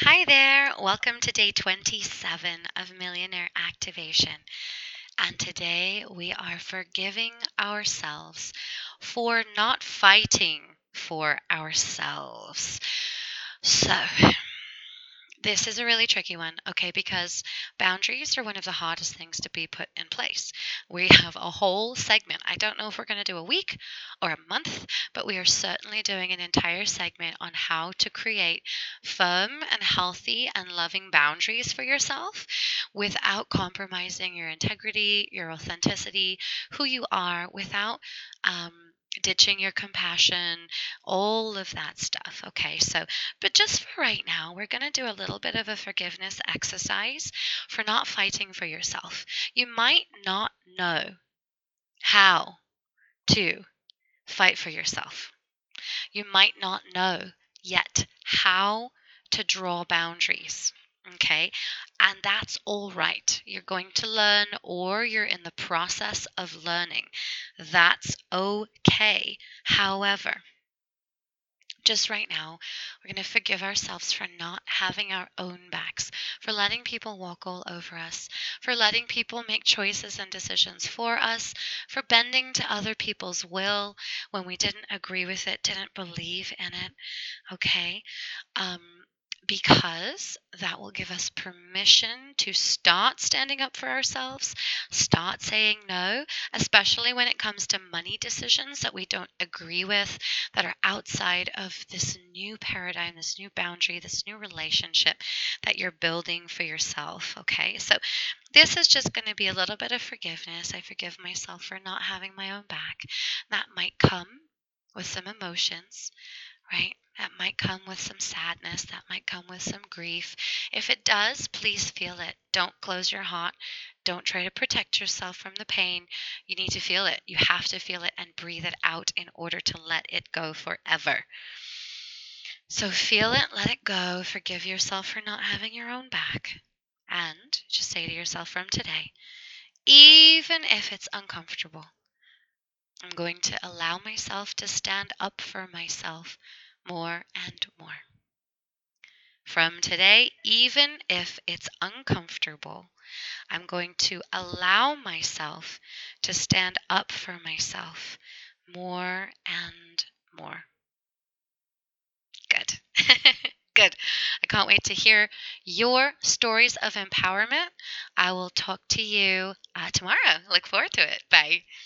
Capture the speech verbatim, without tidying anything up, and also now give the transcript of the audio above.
Hi there, welcome to day twenty-seven of Millionaire Activation. And today we are forgiving ourselves for not fighting for ourselves. So, this is a really tricky one, okay, because boundaries are one of the hardest things to be put in place. We have a whole segment. I don't know if we're going to do a week or a month, but we are certainly doing an entire segment on how to create firm and healthy and loving boundaries for yourself without compromising your integrity, your authenticity, who you are, without um, ditching your compassion, all of that stuff. Okay, so, but just for right now, we're going to do a little bit of a forgiveness exercise for not fighting for yourself. You might not know how to fight for yourself. You might not know yet how to draw boundaries. Okay, and that's all right. You're going to learn, or you're in the process of learning. That's okay. However, just right now, we're going to forgive ourselves for not having our own backs, for letting people walk all over us, for letting people make choices and decisions for us, for bending to other people's will when we didn't agree with it, didn't believe in it. Okay, um, because that will give us permission to start standing up for ourselves, start saying no, especially when it comes to money decisions that we don't agree with, that are outside of this new paradigm, this new boundary, this new relationship that you're building for yourself, okay? So this is just going to be a little bit of forgiveness. I forgive myself for not having my own back. That might come with some emotions, right? That might come with some sadness. That might come with some grief. If it does, please feel it. Don't close your heart. Don't try to protect yourself from the pain. You need to feel it. You have to feel it and breathe it out in order to let it go forever. So feel it, let it go. Forgive yourself for not having your own back. And just say to yourself from today, even if it's uncomfortable, I'm going to allow myself to stand up for myself more and more. From today, even if it's uncomfortable, I'm going to allow myself to stand up for myself more and more. Good. Good. I can't wait to hear your stories of empowerment. I will talk to you uh, tomorrow. Look forward to it. Bye.